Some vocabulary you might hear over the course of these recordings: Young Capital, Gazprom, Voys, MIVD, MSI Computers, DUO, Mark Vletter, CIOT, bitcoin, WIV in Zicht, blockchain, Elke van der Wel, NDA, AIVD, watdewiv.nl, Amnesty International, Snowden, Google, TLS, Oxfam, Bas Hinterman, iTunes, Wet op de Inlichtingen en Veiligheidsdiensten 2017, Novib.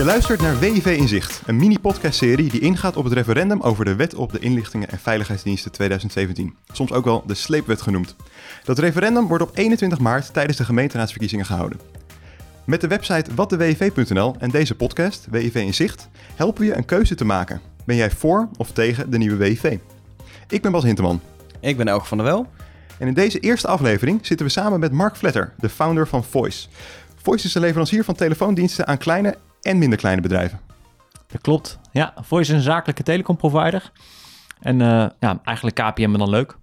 Je luistert naar WIV in Zicht, een mini-podcastserie die ingaat op het referendum over de Wet op de Inlichtingen en Veiligheidsdiensten 2017, soms ook wel de sleepwet genoemd. Dat referendum wordt op 21 maart tijdens de gemeenteraadsverkiezingen gehouden. Met de website watdewiv.nl en deze podcast, WIV in Zicht, helpen we je een keuze te maken. Ben jij voor of tegen de nieuwe WIV? Ik ben Bas Hinterman. Ik ben Elke van der Wel. En in deze eerste aflevering zitten we samen met Mark Vletter, de founder van Voys. Voys is een leverancier van telefoondiensten aan kleine en minder kleine bedrijven. Dat klopt. Ja, Voys is een zakelijke telecomprovider. En eigenlijk KPM en dan leuk.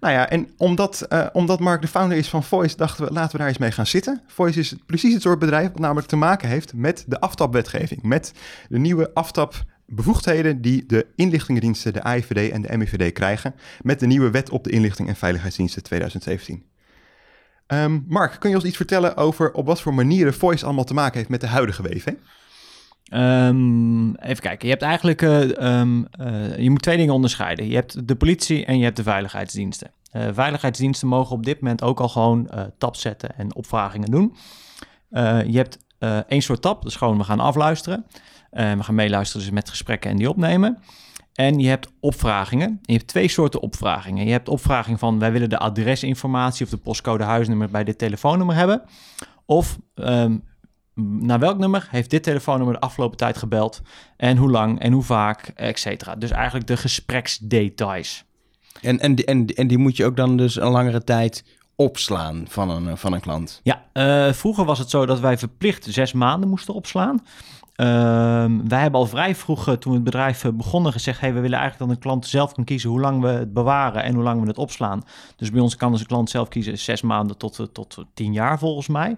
Nou ja, en omdat Mark de founder is van Voys, dachten we, laten we daar eens mee gaan zitten. Voys is precies het soort bedrijf dat namelijk te maken heeft met de aftapwetgeving. Met de nieuwe aftapbevoegdheden die de inlichtingendiensten, de AIVD en de MIVD krijgen. Met de nieuwe Wet op de Inlichting en Veiligheidsdiensten 2017. Mark, kun je ons iets vertellen over op wat voor manieren Voys allemaal te maken heeft met de huidige WIV? Even kijken. Je hebt eigenlijk je moet twee dingen onderscheiden. Je hebt de politie en je hebt de veiligheidsdiensten. Veiligheidsdiensten mogen op dit moment ook al gewoon tap zetten en opvragingen doen. Je hebt één soort tap, dus gewoon we gaan afluisteren. We gaan meeluisteren dus met gesprekken en die opnemen. En je hebt opvragingen. En je hebt twee soorten opvragingen. Je hebt opvraging van wij willen de adresinformatie of de postcode huisnummer bij dit telefoonnummer hebben. Of naar welk nummer heeft dit telefoonnummer de afgelopen tijd gebeld? En hoe lang en hoe vaak, et cetera. Dus eigenlijk de gespreksdetails. En die moet je ook dan dus een langere tijd opslaan van een klant? Ja, vroeger was het zo dat wij verplicht 6 maanden moesten opslaan. Wij hebben al vrij vroeg, toen we het bedrijf begonnen, gezegd: hey, we willen eigenlijk dat een klant zelf kan kiezen hoe lang we het bewaren en hoe lang we het opslaan. Dus bij ons kan dus een klant zelf kiezen 6 maanden tot 10 jaar volgens mij.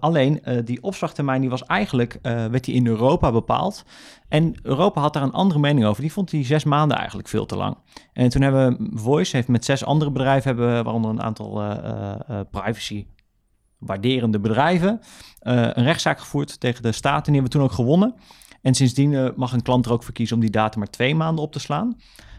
Alleen die opslagtermijn die was eigenlijk, werd die in Europa bepaald. En Europa had daar een andere mening over. Die vond die 6 maanden eigenlijk veel te lang. En toen hebben we Voys, heeft met 6 andere bedrijven, waaronder een aantal privacy waarderende bedrijven, een rechtszaak gevoerd tegen de staat. En die hebben we toen ook gewonnen. En sindsdien mag een klant er ook voor kiezen om die data maar 2 maanden op te slaan.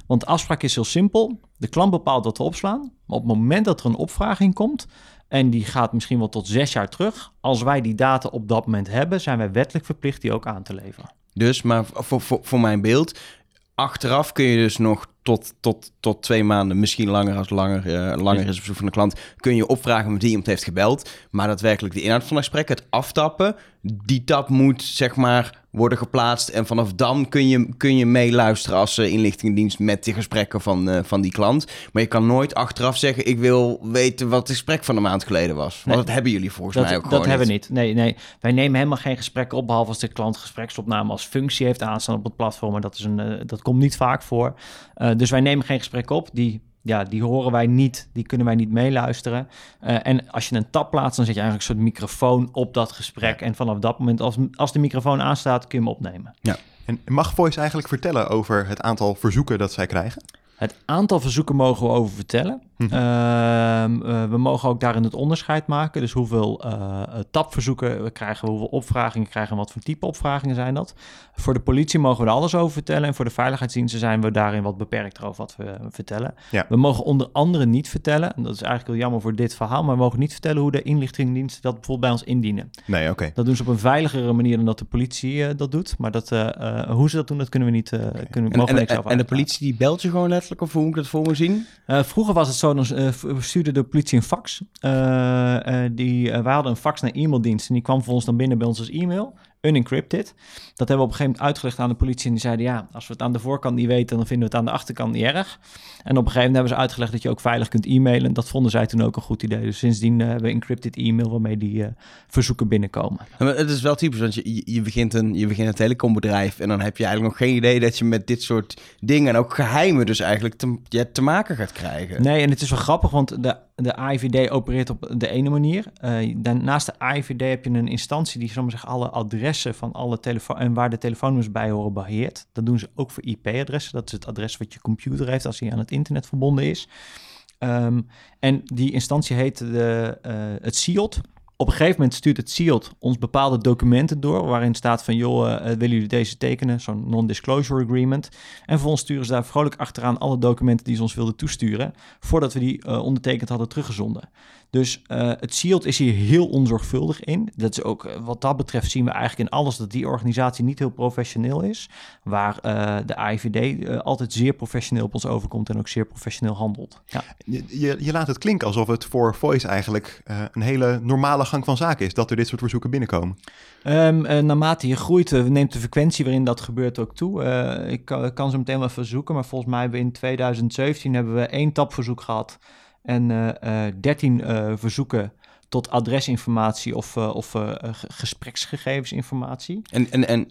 Want de afspraak is heel simpel. De klant bepaalt dat we opslaan. Maar op het moment dat er een opvraging komt, en die gaat misschien wel tot 6 jaar terug, als wij die data op dat moment hebben, zijn wij wettelijk verplicht die ook aan te leveren. Dus, maar voor mijn beeld, achteraf kun je dus nog tot 2 maanden, misschien langer als langer is op zoek van de klant, kun je opvragen met wie iemand heeft gebeld. Maar daadwerkelijk de inhoud van het gesprek, het aftappen, die tap moet zeg maar worden geplaatst. En vanaf dan kun je meeluisteren als inlichtingendienst met de gesprekken van die klant. Maar je kan nooit achteraf zeggen, ik wil weten wat het gesprek van een maand geleden was. Want dat hebben jullie volgens mij ook gewoon. Dat hebben we niet. Nee. Wij nemen helemaal geen gesprekken op, behalve als de klant gespreksopname als functie heeft aanstaan op het platform. Maar dat komt niet vaak voor. Dus wij nemen geen gesprekken op, die horen wij niet, die kunnen wij niet meeluisteren. En als je een tab plaatst, dan zet je eigenlijk een soort microfoon op dat gesprek. En vanaf dat moment, als de microfoon aanstaat, kun je hem opnemen. Ja. En mag Voys eigenlijk vertellen over het aantal verzoeken dat zij krijgen? Het aantal verzoeken mogen we over vertellen. We mogen ook daarin het onderscheid maken. Dus hoeveel tapverzoeken we krijgen, hoeveel opvragingen krijgen en wat voor type opvragingen zijn dat. Voor de politie mogen we er alles over vertellen. En voor de veiligheidsdiensten zijn we daarin wat beperkter over wat we vertellen. Ja. We mogen onder andere niet vertellen, en dat is eigenlijk heel jammer voor dit verhaal, maar we mogen niet vertellen hoe de inlichtingendiensten dat bijvoorbeeld bij ons indienen. Nee, oké. Dat doen ze op een veiligere manier dan dat de politie dat doet. Maar hoe ze dat doen, dat kunnen we niet. En de politie die belt je gewoon letterlijk, of hoe moet ik dat voor me zien? Vroeger was het zo, we stuurden de politie een fax. Wij hadden een fax naar e-maildienst en die kwam voor ons dan binnen bij ons als e-mail, unencrypted. Dat hebben we op een gegeven moment uitgelegd aan de politie en die zeiden ja, als we het aan de voorkant niet weten, dan vinden we het aan de achterkant niet erg. En op een gegeven moment hebben ze uitgelegd dat je ook veilig kunt e-mailen. Dat vonden zij toen ook een goed idee. Dus sindsdien hebben we encrypted e-mail waarmee die verzoeken binnenkomen. Maar het is wel typisch, want je begint een telecombedrijf en dan heb je eigenlijk nog geen idee dat je met dit soort dingen en ook geheimen dus eigenlijk te maken gaat krijgen. Nee, en het is wel grappig, want de AIVD opereert op de ene manier. Naast de AIVD heb je een instantie die soms alle adressen van alle telefoon en waar de telefoonnummers bij horen beheert. Dat doen ze ook voor IP-adressen. Dat is het adres wat je computer heeft als hij aan het internet verbonden is. En die instantie heet het CIOT. Op een gegeven moment stuurt het CIOT ons bepaalde documenten door, waarin staat van joh, willen jullie deze tekenen? Zo'n non-disclosure agreement. En vervolgens sturen ze daar vrolijk achteraan alle documenten die ze ons wilden toesturen, voordat we die ondertekend hadden teruggezonden. Dus het CIOT is hier heel onzorgvuldig in. Dat is ook wat dat betreft zien we eigenlijk in alles dat die organisatie niet heel professioneel is. Waar de AIVD altijd zeer professioneel op ons overkomt en ook zeer professioneel handelt. Ja. Je laat het klinken alsof het voor Voys eigenlijk een hele normale gang van zaken is dat er dit soort verzoeken binnenkomen. Naarmate je groeit neemt de frequentie waarin dat gebeurt ook toe. Ik kan zo meteen wel even zoeken, maar volgens mij hebben we in 2017 hebben we 1 tapverzoek gehad. En 13 verzoeken tot adresinformatie of gespreksgegevensinformatie. En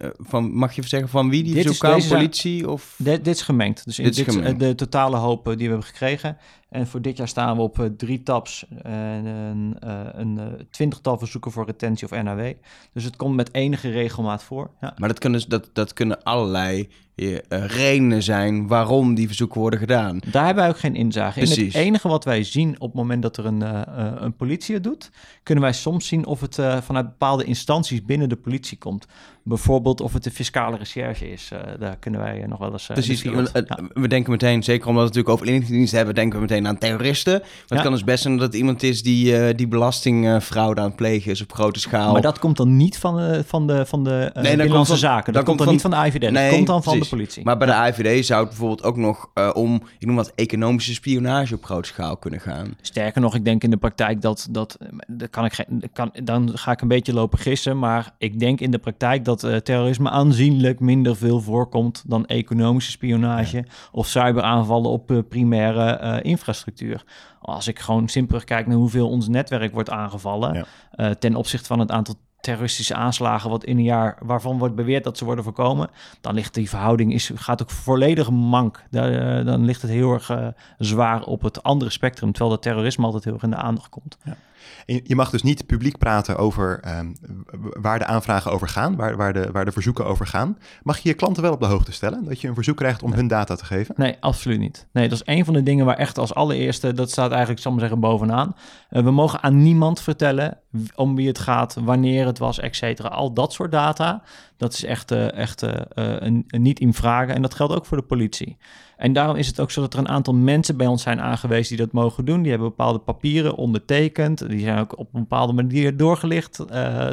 mag je zeggen van wie die verzoek, politie? Of? Dit is gemengd. Dus dit is gemengd. De totale hoop die we hebben gekregen. En voor dit jaar staan we op 3 tabs en een 20-tal verzoeken voor retentie of NAW. Dus het komt met enige regelmaat voor. Ja. Maar dat kunnen allerlei redenen zijn waarom die verzoeken worden gedaan. Daar hebben wij ook geen inzage in. Het enige wat wij zien op het moment dat er een politie het doet, kunnen wij soms zien of het vanuit bepaalde instanties binnen de politie komt. Bijvoorbeeld of het de fiscale recherche is. Daar kunnen wij nog wel eens... Precies, we denken meteen, zeker omdat we het natuurlijk over inlichtingendiensten hebben, denken we meteen aan terroristen. Maar het kan dus best zijn dat het iemand is die belastingfraude aan het plegen is op grote schaal. Maar dat komt dan niet van de Binnenlandse Zaken. Dat komt dan niet van de AIVD. Nee, dat komt dan van de politie. Maar bij de AIVD zou het bijvoorbeeld ook nog om, ik noem wat, economische spionage op grote schaal kunnen gaan. Sterker nog, ik denk in de praktijk dan ga ik een beetje lopen gissen, maar ik denk in de praktijk dat terrorisme aanzienlijk minder veel voorkomt dan economische spionage of cyberaanvallen op primaire infrastructuur. Als ik gewoon simpelweg kijk naar hoeveel ons netwerk wordt aangevallen ten opzichte van het aantal terroristische aanslagen wat in een jaar waarvan wordt beweerd dat ze worden voorkomen, dan ligt die verhouding gaat ook volledig mank. Dan ligt het heel erg zwaar op het andere spectrum, terwijl dat terrorisme altijd heel erg in de aandacht komt. Ja. En je mag dus niet publiek praten over waar de aanvragen over gaan, waar de verzoeken over gaan. Mag je je klanten wel op de hoogte stellen dat je een verzoek krijgt om hun data te geven? Nee, absoluut niet. Nee, dat is een van de dingen waar echt als allereerste, dat staat eigenlijk, zal ik maar zeggen, bovenaan. We mogen aan niemand vertellen om wie het gaat, wanneer het was, et cetera. Al dat soort data, dat is echt niet in vragen. En dat geldt ook voor de politie. En daarom is het ook zo dat er een aantal mensen bij ons zijn aangewezen die dat mogen doen. Die hebben bepaalde papieren ondertekend. Die zijn ook op een bepaalde manier doorgelicht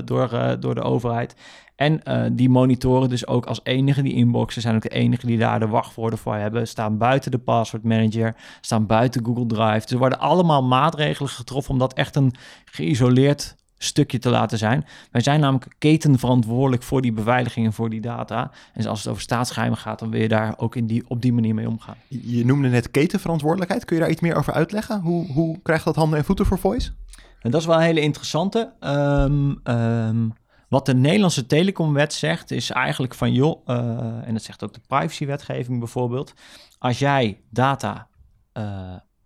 door de overheid. En die monitoren dus ook als enige die inboxen. Zijn ook de enige die daar de wachtwoorden voor hebben. Staan buiten de password manager. Staan buiten Google Drive. Dus er worden allemaal maatregelen getroffen om dat echt een geïsoleerd stukje te laten zijn. Wij zijn namelijk ketenverantwoordelijk voor die beveiliging en voor die data. En als het over staatsgeheimen gaat, dan wil je daar ook op die manier mee omgaan. Je noemde net ketenverantwoordelijkheid. Kun je daar iets meer over uitleggen? Hoe krijgt dat handen en voeten voor Voys? En dat is wel een hele interessante. Wat de Nederlandse telecomwet zegt, is eigenlijk van joh, en dat zegt ook de privacywetgeving bijvoorbeeld, als jij data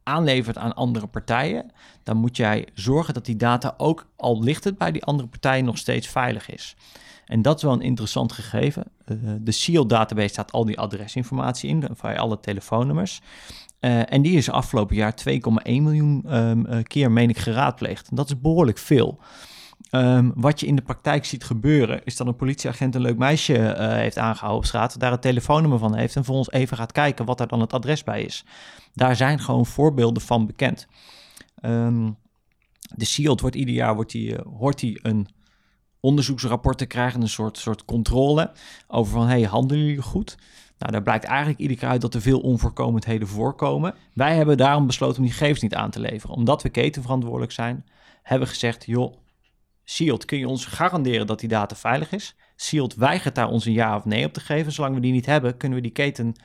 aanlevert aan andere partijen, dan moet jij zorgen dat die data ook, al ligt het bij die andere partijen, nog steeds veilig is. En dat is wel een interessant gegeven. De SEAL-database staat al die adresinformatie in, van alle telefoonnummers. En die is afgelopen jaar 2,1 miljoen keer, meen ik, geraadpleegd. En dat is behoorlijk veel. Wat je in de praktijk ziet gebeuren, is dat een politieagent een leuk meisje heeft aangehouden op straat, daar het telefoonnummer van heeft en voor ons even gaat kijken wat daar dan het adres bij is. Daar zijn gewoon voorbeelden van bekend. De CIOT wordt ieder jaar hoort die een onderzoeksrapport te krijgen, een soort controle over van handelen jullie goed? Nou, daar blijkt eigenlijk iedere keer uit dat er veel onvoorkomendheden voorkomen. Wij hebben daarom besloten om die gegevens niet aan te leveren. Omdat we ketenverantwoordelijk zijn, hebben we gezegd, joh, CIOT, kun je ons garanderen dat die data veilig is? CIOT weigert daar ons een ja of nee op te geven. Zolang we die niet hebben, kunnen we die keten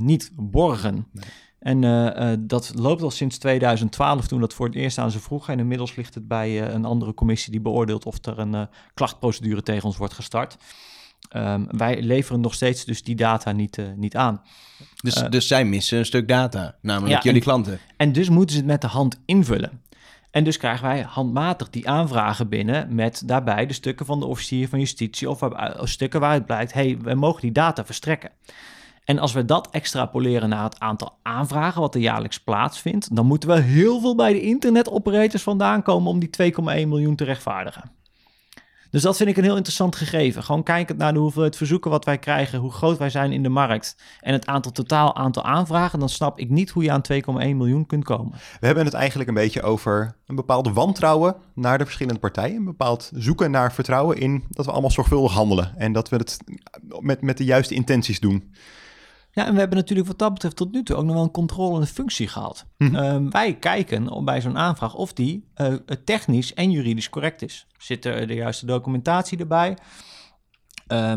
niet borgen. Nee. En dat loopt al sinds 2012, toen dat voor het eerst aan ze vroegen. En inmiddels ligt het bij een andere commissie die beoordeelt of er een klachtprocedure tegen ons wordt gestart. Wij leveren nog steeds dus die data niet aan. Dus zij missen een stuk data, namelijk jullie klanten. En dus moeten ze het met de hand invullen. En dus krijgen wij handmatig die aanvragen binnen met daarbij de stukken van de officier van justitie of stukken waaruit blijkt, we mogen die data verstrekken. En als we dat extrapoleren naar het aantal aanvragen wat er jaarlijks plaatsvindt, dan moeten we heel veel bij de internetoperators vandaan komen om die 2,1 miljoen te rechtvaardigen. Dus dat vind ik een heel interessant gegeven. Gewoon kijkend naar de hoeveelheid verzoeken wat wij krijgen, hoe groot wij zijn in de markt en het totaal aantal aanvragen, dan snap ik niet hoe je aan 2,1 miljoen kunt komen. We hebben het eigenlijk een beetje over een bepaalde wantrouwen naar de verschillende partijen. Een bepaald zoeken naar vertrouwen in dat we allemaal zorgvuldig handelen en dat we het met de juiste intenties doen. Ja, en we hebben natuurlijk wat dat betreft tot nu toe ook nog wel een controlende functie gehad. Wij kijken bij zo'n aanvraag of die technisch en juridisch correct is. Zit er de juiste documentatie erbij?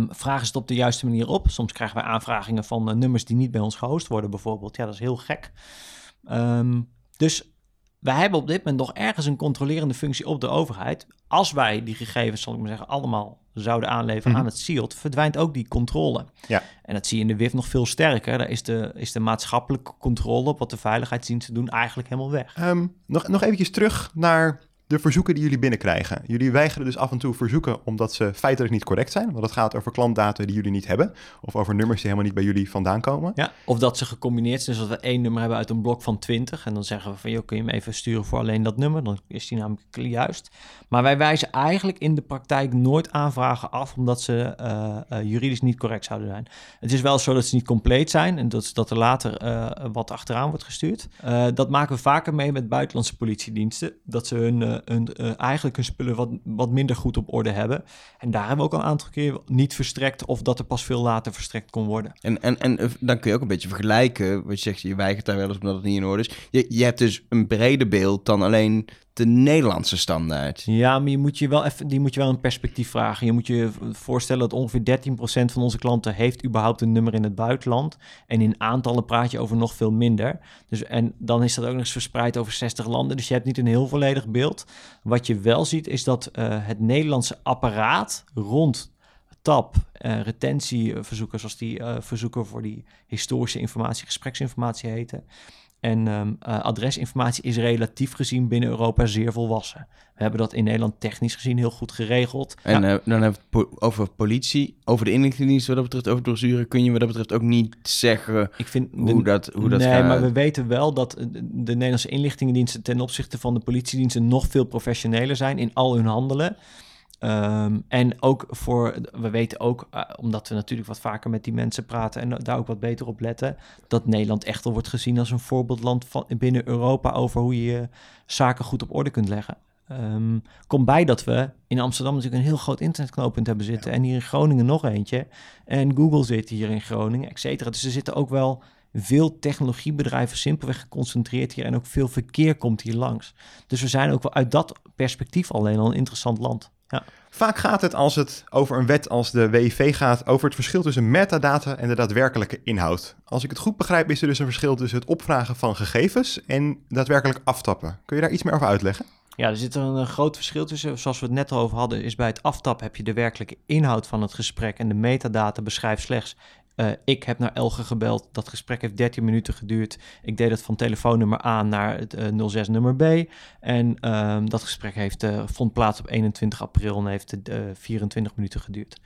Vragen ze het op de juiste manier op? Soms krijgen wij aanvragingen van nummers die niet bij ons gehost worden bijvoorbeeld. Ja, dat is heel gek. Dus wij hebben op dit moment nog ergens een controlerende functie op de overheid. Als wij die gegevens, zal ik maar zeggen, allemaal zouden aanleveren aan het CIOT, verdwijnt ook die controle. Ja. En dat zie je in de WIV nog veel sterker. Daar is de maatschappelijke controle op wat de veiligheidsdiensten doen eigenlijk helemaal weg. Nog eventjes terug naar de verzoeken die jullie binnenkrijgen. Jullie weigeren dus af en toe verzoeken omdat ze feitelijk niet correct zijn. Want het gaat over klantdata die jullie niet hebben. Of over nummers die helemaal niet bij jullie vandaan komen. Ja, of dat ze gecombineerd zijn. Dus dat we 1 nummer hebben uit een blok van 20. En dan zeggen we van, joh, kun je hem even sturen voor alleen dat nummer? Dan is die namelijk juist. Maar wij wijzen eigenlijk in de praktijk nooit aanvragen af omdat ze juridisch niet correct zouden zijn. Het is wel zo dat ze niet compleet zijn. En dat er later wat achteraan wordt gestuurd. Dat maken we vaker mee met buitenlandse politiediensten. Dat ze hun spullen wat minder goed op orde hebben. En daar hebben we ook al een aantal keer niet verstrekt, of dat er pas veel later verstrekt kon worden. En dan kun je ook een beetje vergelijken. Wat je zegt, je weigert daar wel eens omdat het niet in orde is. Je hebt dus een breder beeld dan alleen de Nederlandse standaard. Ja, maar die moet je wel een perspectief vragen. Je moet je voorstellen dat ongeveer 13% van onze klanten heeft überhaupt een nummer in het buitenland. En in aantallen praat je over nog veel minder. Dus, en dan is dat ook nog eens verspreid over 60 landen. Dus je hebt niet een heel volledig beeld. Wat je wel ziet is dat het Nederlandse apparaat rond TAP, retentieverzoeken, zoals die verzoeken voor die historische informatie, gespreksinformatie heten. En adresinformatie is relatief gezien binnen Europa zeer volwassen. We hebben dat in Nederland technisch gezien heel goed geregeld. En ja. Dan hebben we het over politie, over de inlichtingendienst wat dat betreft, over doorzuren kun je wat dat betreft ook niet zeggen. Ik vind hoe dat gaat. Nee, maar we weten wel dat de Nederlandse inlichtingendiensten ten opzichte van de politiediensten nog veel professioneler zijn in al hun handelen. En ook we weten ook, omdat we natuurlijk wat vaker met die mensen praten en daar ook wat beter op letten, dat Nederland echt al wordt gezien als een voorbeeldland binnen Europa over hoe je zaken goed op orde kunt leggen. Komt bij dat we in Amsterdam natuurlijk een heel groot internetknooppunt hebben zitten en hier in Groningen nog eentje. En Google zit hier in Groningen, et cetera. Dus er zitten ook wel veel technologiebedrijven simpelweg geconcentreerd hier en ook veel verkeer komt hier langs. Dus we zijn ook wel uit dat perspectief alleen al een interessant land. Ja. Vaak gaat het, als het over een wet als de WIV gaat, over het verschil tussen metadata en de daadwerkelijke inhoud. Als ik het goed begrijp, is er dus een verschil tussen het opvragen van gegevens en daadwerkelijk aftappen. Kun je daar iets meer over uitleggen? Ja, er zit een groot verschil tussen. Zoals we het net over hadden, is bij het aftappen heb je de werkelijke inhoud van het gesprek en de metadata beschrijft slechts: ik heb naar Elge gebeld, dat gesprek heeft 13 minuten geduurd. Ik deed dat van telefoonnummer A naar het 06-nummer B. En dat gesprek vond plaats op 21 april en heeft 24 minuten geduurd.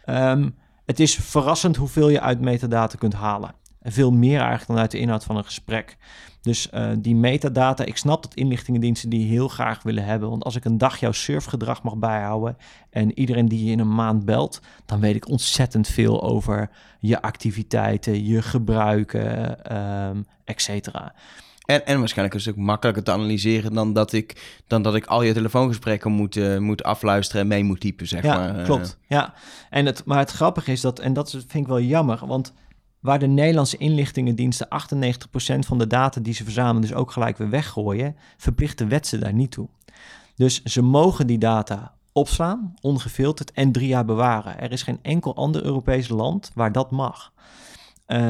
Het is verrassend hoeveel je uit metadata kunt halen. En veel meer eigenlijk dan uit de inhoud van een gesprek. Dus die metadata, ik snap dat inlichtingendiensten die heel graag willen hebben. Want als ik een dag jouw surfgedrag mag bijhouden en iedereen die je in een maand belt, dan weet ik ontzettend veel over je activiteiten, je gebruiken, et cetera. En waarschijnlijk is het ook makkelijker te analyseren dan dat ik al je telefoongesprekken moet afluisteren en mee moet typen, zeg maar. Ja, klopt. Ja. Maar het grappige is dat, en dat vind ik wel jammer, want waar de Nederlandse inlichtingendiensten 98% van de data die ze verzamelen dus ook gelijk weer weggooien, verplicht de wet ze daar niet toe. Dus ze mogen die data opslaan, ongefilterd en 3 jaar bewaren. Er is geen enkel ander Europees land waar dat mag.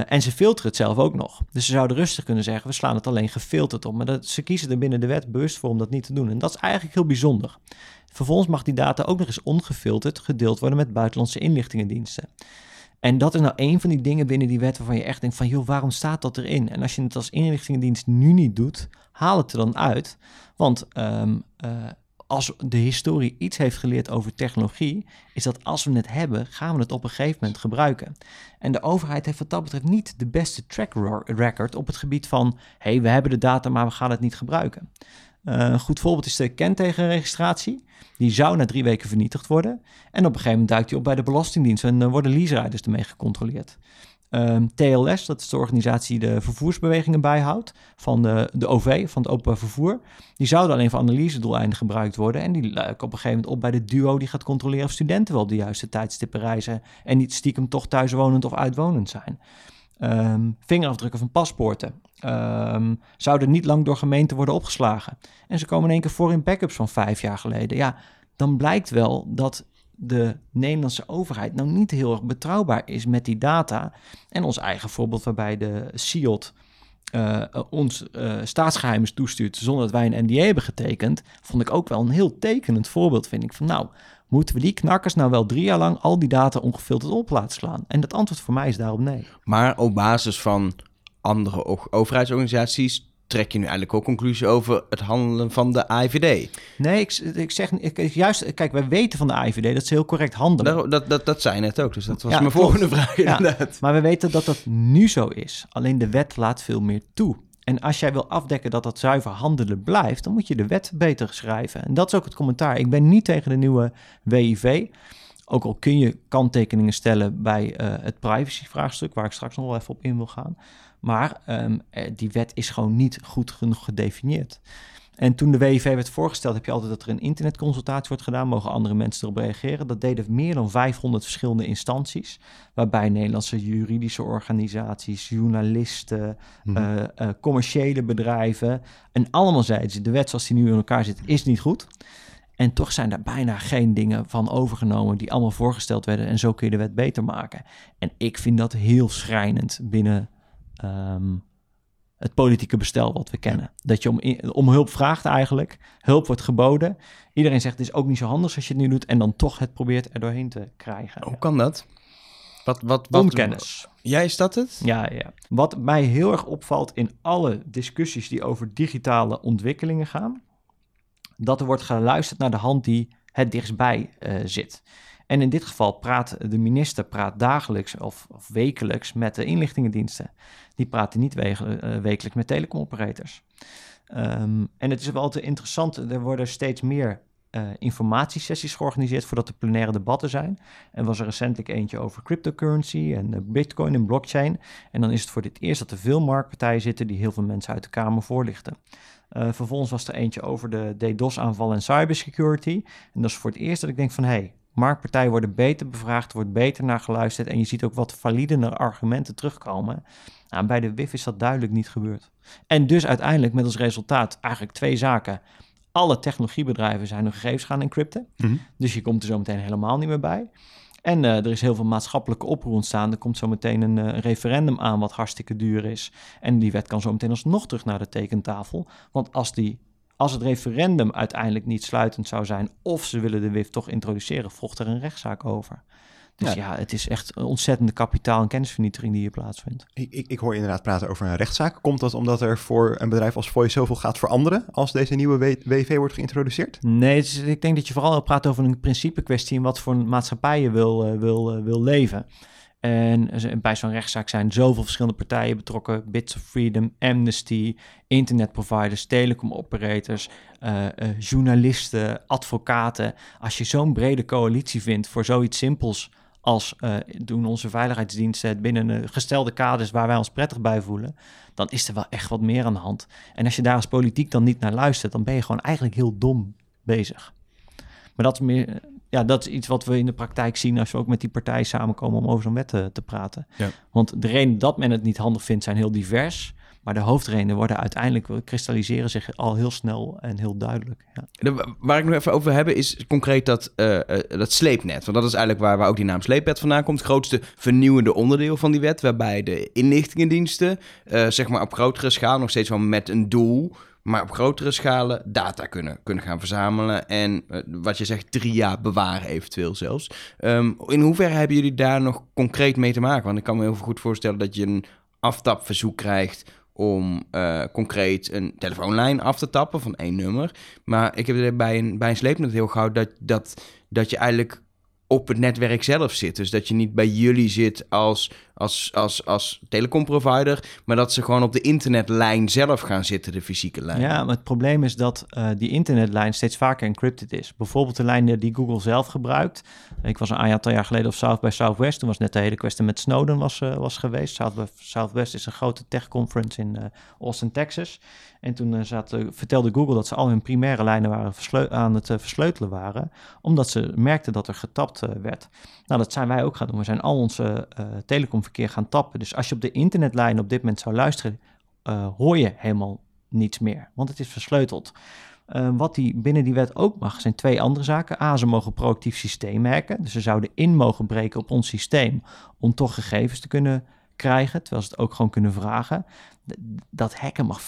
En ze filteren het zelf ook nog. Dus ze zouden rustig kunnen zeggen, we slaan het alleen gefilterd op. Maar ze kiezen er binnen de wet bewust voor om dat niet te doen. En dat is eigenlijk heel bijzonder. Vervolgens mag die data ook nog eens ongefilterd gedeeld worden met buitenlandse inlichtingendiensten. En dat is nou een van die dingen binnen die wet waarvan je echt denkt van, joh, waarom staat dat erin? En als je het als inlichtingendienst nu niet doet, haal het er dan uit. Want als de historie iets heeft geleerd over technologie, is dat als we het hebben, gaan we het op een gegeven moment gebruiken. En de overheid heeft wat dat betreft niet de beste track record op het gebied van, hey, we hebben de data, maar we gaan het niet gebruiken. Een goed voorbeeld is de kentekenregistratie. Die zou na 3 weken vernietigd worden. En op een gegeven moment duikt die op bij de Belastingdienst en worden leaserijders ermee gecontroleerd. TLS, dat is de organisatie die de vervoersbewegingen bijhoudt van de OV, van het openbaar vervoer. Die zouden alleen voor analyse-doeleinden gebruikt worden. En die luiken op een gegeven moment op bij de DUO die gaat controleren of studenten wel de juiste tijdstippen reizen en niet stiekem toch thuiswonend of uitwonend zijn. Vingerafdrukken van paspoorten zouden niet lang door gemeenten worden opgeslagen. En ze komen in één keer voor in backups van 5 jaar geleden. Ja, dan blijkt wel dat de Nederlandse overheid nou niet heel erg betrouwbaar is met die data. En ons eigen voorbeeld waarbij de CIOT ons staatsgeheimen toestuurt zonder dat wij een NDA hebben getekend, vond ik ook wel een heel tekenend voorbeeld, vind ik. Van nou, moeten we die knakkers nou wel 3 jaar lang al die data ongefilterd op laten slaan? En dat antwoord voor mij is daarom nee. Maar op basis van andere overheidsorganisaties trek je nu eigenlijk ook conclusie over het handelen van de AIVD? Nee, ik zeg juist... Kijk, wij weten van de AIVD dat ze heel correct handelen. Dat zei net ook, dus dat was mijn volgende vraag inderdaad. Maar we weten dat dat nu zo is. Alleen de wet laat veel meer toe. En als jij wil afdekken dat dat zuiver handelen blijft, dan moet je de wet beter schrijven. En dat is ook het commentaar. Ik ben niet tegen de nieuwe WIV. Ook al kun je kanttekeningen stellen bij het privacyvraagstuk, waar ik straks nog wel even op in wil gaan. Maar die wet is gewoon niet goed genoeg gedefinieerd. En toen de WIV werd voorgesteld, heb je altijd dat er een internetconsultatie wordt gedaan. Mogen andere mensen erop reageren? Dat deden meer dan 500 verschillende instanties. Waarbij Nederlandse juridische organisaties, journalisten, commerciële bedrijven. En allemaal zeiden ze, de wet zoals die nu in elkaar zit, is niet goed. En toch zijn daar bijna geen dingen van overgenomen die allemaal voorgesteld werden. En zo kun je de wet beter maken. En ik vind dat heel schrijnend binnen het politieke bestel wat we kennen. Dat je om hulp vraagt eigenlijk. Hulp wordt geboden. Iedereen zegt het is ook niet zo handig als je het nu doet. En dan toch het probeert er doorheen te krijgen. Hoe kan dat? Wat onkennis. Ja, is dat het? Ja. Wat mij heel erg opvalt in alle discussies die over digitale ontwikkelingen gaan, dat er wordt geluisterd naar de hand die het dichtstbij zit. En in dit geval praat de minister dagelijks of wekelijks met de inlichtingendiensten. Die praten niet wekelijks met telecomoperators. En het is wel altijd interessant, er worden steeds meer informatiesessies georganiseerd voordat er plenaire debatten zijn. En was er recentelijk eentje over cryptocurrency en bitcoin en blockchain. En dan is het voor dit eerst dat er veel marktpartijen zitten die heel veel mensen uit de Kamer voorlichten. Vervolgens was er eentje over de DDoS-aanval en cybersecurity. En dat is voor het eerst dat ik denk van hey, marktpartijen worden beter bevraagd, wordt beter naar geluisterd en je ziet ook wat validere argumenten terugkomen. Nou, bij de WIV is dat duidelijk niet gebeurd. En dus uiteindelijk met als resultaat eigenlijk 2 zaken. Alle technologiebedrijven zijn hun gegevens gaan encrypten. Mm-hmm. Dus je komt er zo meteen helemaal niet meer bij. En er is heel veel maatschappelijke oproer ontstaan. Er komt zo meteen een referendum aan wat hartstikke duur is. En die wet kan zo meteen alsnog terug naar de tekentafel. Want als het referendum uiteindelijk niet sluitend zou zijn, of ze willen de WIV toch introduceren, volgt er een rechtszaak over. Dus ja, het is echt een ontzettende kapitaal- en kennisvernietiging die hier plaatsvindt. Ik hoor inderdaad praten over een rechtszaak. Komt dat omdat er voor een bedrijf als Voys zoveel gaat veranderen als deze nieuwe WIV wordt geïntroduceerd? Nee, ik denk dat je vooral praat over een principe kwestie en wat voor een maatschappij je wil leven. En bij zo'n rechtszaak zijn zoveel verschillende partijen betrokken. Bits of Freedom, Amnesty, internetproviders, telecomoperators, journalisten, advocaten. Als je zo'n brede coalitie vindt voor zoiets simpels als doen onze veiligheidsdiensten het binnen gestelde kaders waar wij ons prettig bij voelen, dan is er wel echt wat meer aan de hand. En als je daar als politiek dan niet naar luistert, dan ben je gewoon eigenlijk heel dom bezig. Maar dat is meer, ja, dat is iets wat we in de praktijk zien als we ook met die partijen samenkomen om over zo'n wet te praten. Ja. Want de redenen dat men het niet handig vindt zijn heel divers, maar de hoofdredenen worden uiteindelijk, kristalliseren zich al heel snel en heel duidelijk. Ja. Waar ik nu even over hebben is concreet dat sleepnet. Want dat is eigenlijk waar ook die naam sleepnet vandaan komt. Het grootste vernieuwende onderdeel van die wet, waarbij de inlichtingendiensten, zeg maar op grotere schaal, nog steeds wel met een doel, maar op grotere schalen data kunnen gaan verzamelen en wat je zegt 3 jaar bewaren eventueel zelfs. In hoeverre hebben jullie daar nog concreet mee te maken? Want ik kan me heel goed voorstellen dat je een aftapverzoek krijgt om concreet een telefoonlijn af te tappen van één nummer. Maar ik heb er bij een sleepnet heel gauw dat je eigenlijk op het netwerk zelf zit. Dus dat je niet bij jullie zit als telecomprovider, maar dat ze gewoon op de internetlijn zelf gaan zitten, de fysieke lijn. Ja, maar het probleem is dat die internetlijn steeds vaker encrypted is. Bijvoorbeeld de lijn die Google zelf gebruikt. Ik was een aantal jaar geleden op South by Southwest. Toen was net de hele kwestie met Snowden was geweest. South by Southwest is een grote tech-conference in Austin, Texas. En toen vertelde Google dat ze al hun primaire lijnen waren versleutelen waren, omdat ze merkten dat er getapt werd. Nou, dat zijn wij ook gaan doen. We zijn al onze telecomverkeer gaan tappen. Dus als je op de internetlijn op dit moment zou luisteren, hoor je helemaal niets meer, want het is versleuteld. Wat binnen die wet ook mag, zijn twee andere zaken. A, ze mogen proactief systemen hacken. Dus ze zouden in mogen breken op ons systeem om toch gegevens te kunnen krijgen, terwijl ze het ook gewoon kunnen vragen. Dat hacken mag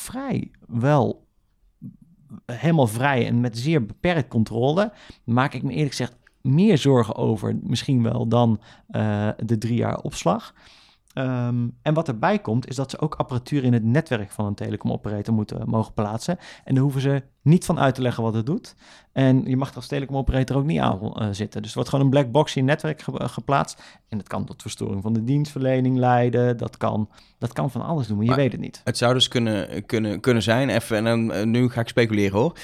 helemaal vrij en met zeer beperkt controle. Maak ik me eerlijk gezegd meer zorgen over misschien wel dan de 3 jaar opslag. En wat erbij komt, is dat ze ook apparatuur in het netwerk van een telecomoperator mogen plaatsen. En daar hoeven ze niet van uit te leggen wat het doet. En je mag er als telecomoperator ook niet aan zitten. Dus er wordt gewoon een black box in het netwerk geplaatst. En dat kan tot verstoring van de dienstverlening leiden. Dat kan van alles doen, maar je weet het niet. Het zou dus kunnen zijn, even, en nu ga ik speculeren hoor.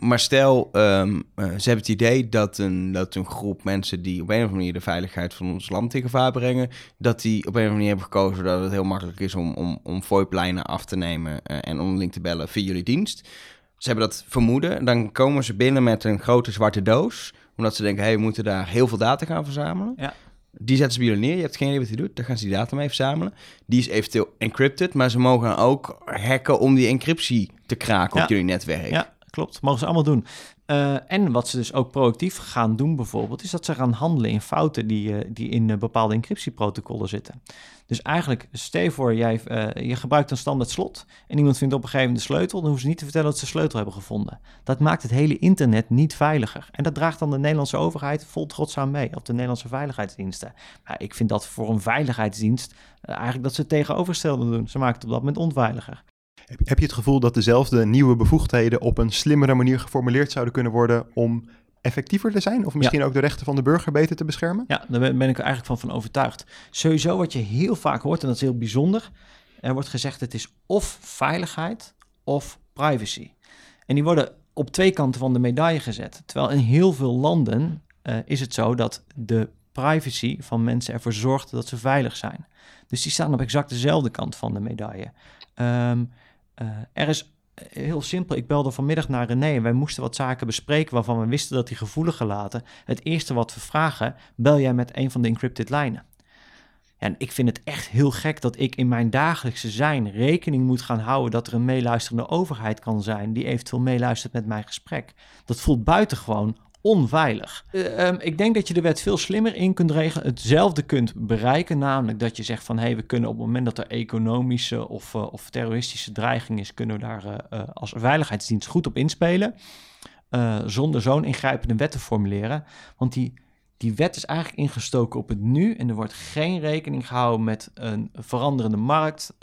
Maar stel, ze hebben het idee dat een groep mensen die op een of andere manier de veiligheid van ons land in gevaar brengen, dat die op een of andere manier hebben gekozen dat het heel makkelijk is om VoIP-lijnen af te nemen en onderling te bellen via jullie dienst. Ze hebben dat vermoeden. Dan komen ze binnen met een grote zwarte doos. Omdat ze denken, we moeten daar heel veel data gaan verzamelen. Ja. Die zetten ze bij jullie neer. Je hebt geen idee wat hij doet. Dan gaan ze die data mee verzamelen. Die is eventueel encrypted. Maar ze mogen ook hacken om die encryptie te kraken op jullie netwerk. Ja, klopt. Mogen ze allemaal doen. En wat ze dus ook proactief gaan doen bijvoorbeeld, is dat ze gaan handelen in fouten die in bepaalde encryptieprotocollen zitten. Dus eigenlijk, stel je voor, je gebruikt een standaard slot en iemand vindt op een gegeven moment de sleutel, dan hoeven ze niet te vertellen dat ze de sleutel hebben gevonden. Dat maakt het hele internet niet veiliger. En dat draagt dan de Nederlandse overheid vol trots aan mee, op de Nederlandse veiligheidsdiensten. Maar ik vind dat voor een veiligheidsdienst eigenlijk dat ze het tegenovergestelde doen. Ze maken het op dat moment onveiliger. Heb je het gevoel dat dezelfde nieuwe bevoegdheden op een slimmere manier geformuleerd zouden kunnen worden om effectiever te zijn? Of misschien ook de rechten van de burger beter te beschermen? Ja, daar ben ik er eigenlijk van overtuigd. Sowieso wat je heel vaak hoort, en dat is heel bijzonder, er wordt gezegd het is of veiligheid of privacy. En die worden op twee kanten van de medaille gezet. Terwijl in heel veel landen is het zo dat de privacy van mensen ervoor zorgt dat ze veilig zijn. Dus die staan op exact dezelfde kant van de medaille. Er is heel simpel, ik belde vanmiddag naar René en wij moesten wat zaken bespreken waarvan we wisten dat die gevoelige laten. Het eerste wat we vragen, bel jij met een van de encrypted lijnen? Ja, en ik vind het echt heel gek dat ik in mijn dagelijkse zijn rekening moet gaan houden dat er een meeluisterende overheid kan zijn die eventueel meeluistert met mijn gesprek. Dat voelt buitengewoon onveilig. Ik denk dat je de wet veel slimmer in kunt regelen. Hetzelfde kunt bereiken, namelijk dat je zegt van we kunnen op het moment dat er economische of terroristische dreiging is, kunnen we daar als veiligheidsdienst goed op inspelen, zonder zo'n ingrijpende wet te formuleren. Want die wet is eigenlijk ingestoken op het nu en er wordt geen rekening gehouden met een veranderende markt,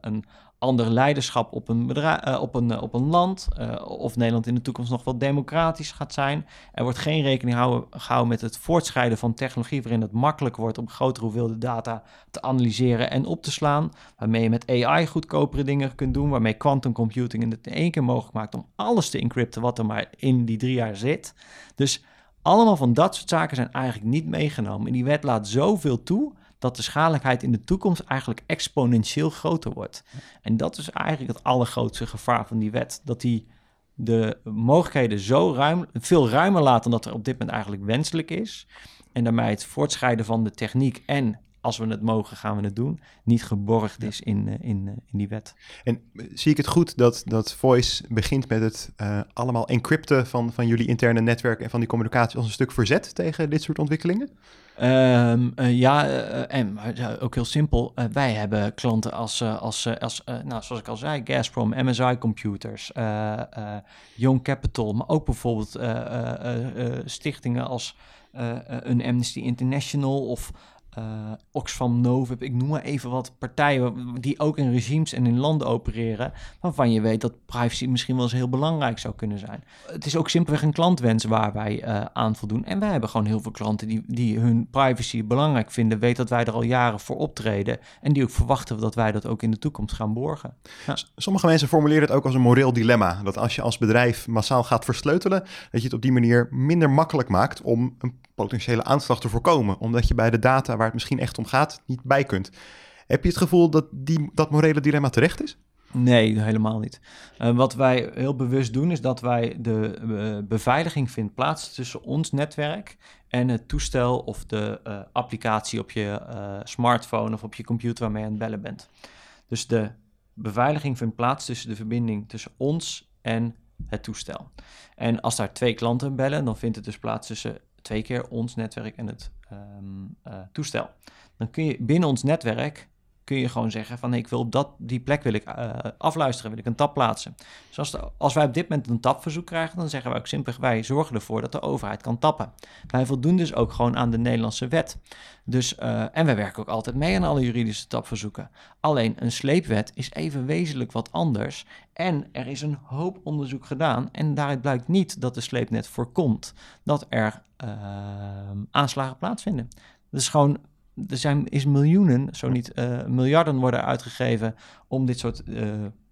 een ander leiderschap op een bedrijf, op een land, of Nederland in de toekomst nog wel democratisch gaat zijn. Er wordt geen rekening gehouden met het voortschrijden van technologie waarin het makkelijk wordt om grotere hoeveelheden data te analyseren en op te slaan, waarmee je met AI goedkopere dingen kunt doen, waarmee quantum computing het in één keer mogelijk maakt om alles te encrypten wat er maar in die 3 jaar zit. Dus allemaal van dat soort zaken zijn eigenlijk niet meegenomen. En die wet laat zoveel toe dat de schadelijkheid in de toekomst eigenlijk exponentieel groter wordt. En dat is eigenlijk het allergrootste gevaar van die wet. Dat die de mogelijkheden veel ruimer laat dan dat er op dit moment eigenlijk wenselijk is. En daarmee het voortschrijden van de techniek en als we het mogen, gaan we het doen, niet geborgd is in die wet. En zie ik het goed dat Voys begint met het allemaal encrypten van jullie interne netwerk en van die communicatie als een stuk verzet tegen dit soort ontwikkelingen? Ook heel simpel. Wij hebben klanten als zoals ik al zei, Gazprom, MSI Computers, Young Capital, maar ook bijvoorbeeld stichtingen als een Amnesty International of Oxfam, Novib, ik noem maar even wat partijen die ook in regimes en in landen opereren, waarvan je weet dat privacy misschien wel eens heel belangrijk zou kunnen zijn. Het is ook simpelweg een klantwens waar wij aan voldoen. En wij hebben gewoon heel veel klanten die hun privacy belangrijk vinden, weten dat wij er al jaren voor optreden en die ook verwachten dat wij dat ook in de toekomst gaan borgen. Ja. Sommige mensen formuleren het ook als een moreel dilemma, dat als je als bedrijf massaal gaat versleutelen, dat je het op die manier minder makkelijk maakt om een potentiële aanslag te voorkomen, omdat je bij de data waar het misschien echt om gaat, niet bij kunt. Heb je het gevoel dat dat morele dilemma terecht is? Nee, helemaal niet. Wat wij heel bewust doen, is dat wij de beveiliging vindt plaats tussen ons netwerk en het toestel of de applicatie op je smartphone of op je computer waarmee je aan het bellen bent. Dus de beveiliging vindt plaats tussen de verbinding tussen ons en het toestel. En als daar twee klanten bellen, dan vindt het dus plaats tussen twee keer ons netwerk en het toestel. Dan kun je binnen ons netwerk gewoon zeggen van hey, ik wil op die plek wil ik afluisteren, wil ik een tap plaatsen. Dus als wij op dit moment een tapverzoek krijgen, dan zeggen wij ook simpelweg wij zorgen ervoor dat de overheid kan tappen. Wij voldoen dus ook gewoon aan de Nederlandse wet. Dus, en wij werken ook altijd mee aan alle juridische tapverzoeken. Alleen een sleepwet is even wezenlijk wat anders. En er is een hoop onderzoek gedaan en daaruit blijkt niet dat de sleepnet voorkomt dat er aanslagen plaatsvinden. Dus gewoon Er is miljoenen, zo niet miljarden worden uitgegeven om dit soort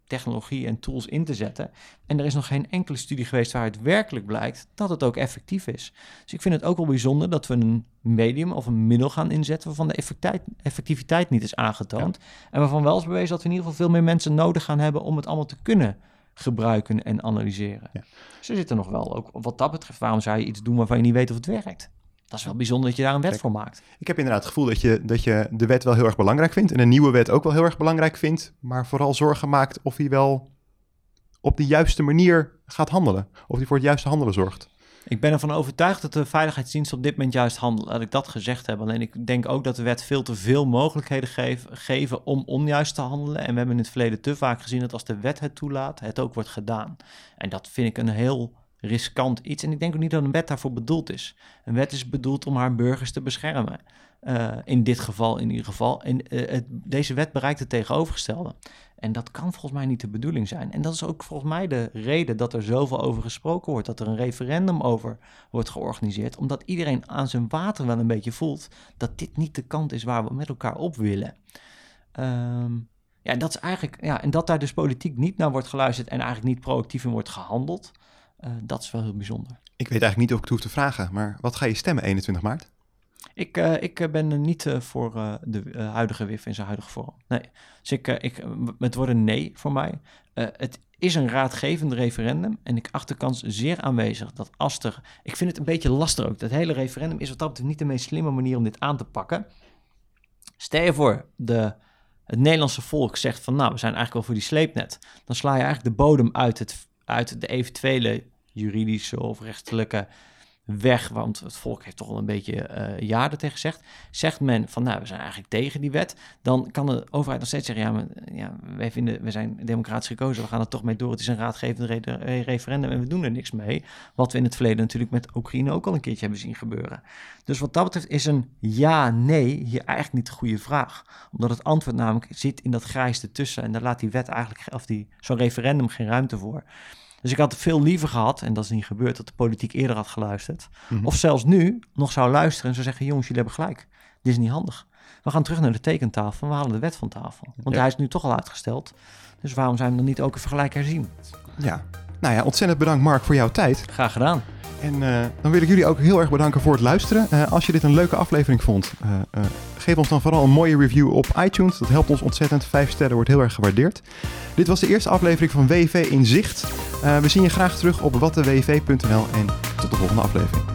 technologie en tools in te zetten. En er is nog geen enkele studie geweest waaruit werkelijk blijkt dat het ook effectief is. Dus ik vind het ook wel bijzonder dat we een medium of een middel gaan inzetten waarvan de effectiviteit niet is aangetoond. Ja. En waarvan wel is bewezen dat we in ieder geval veel meer mensen nodig gaan hebben om het allemaal te kunnen gebruiken en analyseren. Ja. Dus er zit er nog wel, ook wat dat betreft, waarom zou je iets doen waarvan je niet weet of het werkt? Dat is wel bijzonder dat je daar een wet voor maakt. Ik heb inderdaad het gevoel dat je de wet wel heel erg belangrijk vindt en een nieuwe wet ook wel heel erg belangrijk vindt, maar vooral zorgen maakt of hij wel op de juiste manier gaat handelen. Of hij voor het juiste handelen zorgt. Ik ben ervan overtuigd dat de veiligheidsdiensten op dit moment juist handelen. Dat ik dat gezegd heb. Alleen ik denk ook dat de wet veel te veel mogelijkheden geven om onjuist te handelen. En we hebben in het verleden te vaak gezien dat als de wet het toelaat, het ook wordt gedaan. En dat vind ik een heel riskant iets. En ik denk ook niet dat een wet daarvoor bedoeld is. Een wet is bedoeld om haar burgers te beschermen. In dit geval, in ieder geval. En deze wet bereikt het tegenovergestelde. En dat kan volgens mij niet de bedoeling zijn. En dat is ook volgens mij de reden dat er zoveel over gesproken wordt. Dat er een referendum over wordt georganiseerd. Omdat iedereen aan zijn water wel een beetje voelt dat dit niet de kant is waar we met elkaar op willen. Ja, dat is eigenlijk, ja, en dat daar dus politiek niet naar wordt geluisterd en eigenlijk niet proactief in wordt gehandeld. Dat is wel heel bijzonder. Ik weet eigenlijk niet of ik het hoef te vragen, maar wat ga je stemmen 21 maart? Ik ben er niet voor de huidige WIV in zijn huidige vorm. Nee. Dus het wordt een nee voor mij. Het is een raadgevend referendum en ik acht de kans zeer aanwezig dat als er... Ik vind het een beetje lastig ook. Dat hele referendum is wat dat betreft niet de meest slimme manier om dit aan te pakken. Stel je voor, het Nederlandse volk zegt van nou, we zijn eigenlijk wel voor die sleepnet. Dan sla je eigenlijk de bodem uit de eventuele juridische of rechterlijke weg, want het volk heeft toch al een beetje ja tegen gezegd. Zegt men van, nou, we zijn eigenlijk tegen die wet, dan kan de overheid nog steeds zeggen, ja, maar ja, we zijn democratisch gekozen, we gaan er toch mee door, het is een raadgevend referendum en we doen er niks mee, wat we in het verleden natuurlijk met Oekraïne ook al een keertje hebben zien gebeuren. Dus wat dat betreft is een ja-nee hier eigenlijk niet de goede vraag, omdat het antwoord namelijk zit in dat grijs ertussen en daar laat die wet eigenlijk, of zo'n referendum geen ruimte voor. Dus ik had veel liever gehad, en dat is niet gebeurd, dat de politiek eerder had geluisterd. Mm-hmm. Of zelfs nu nog zou luisteren en zou zeggen, jongens, jullie hebben gelijk. Dit is niet handig. We gaan terug naar de tekentafel en we halen de wet van tafel. Want hij is nu toch al uitgesteld. Dus waarom zijn we dan niet ook een vergelijk herzien? Ja, nou ja, ontzettend bedankt Mark voor jouw tijd. Graag gedaan. En dan wil ik jullie ook heel erg bedanken voor het luisteren. Als je dit een leuke aflevering vond, geef ons dan vooral een mooie review op iTunes. Dat helpt ons ontzettend. 5 sterren wordt heel erg gewaardeerd. Dit was de eerste aflevering van WIV in Zicht. We zien je graag terug op watdewiv.nl en tot de volgende aflevering.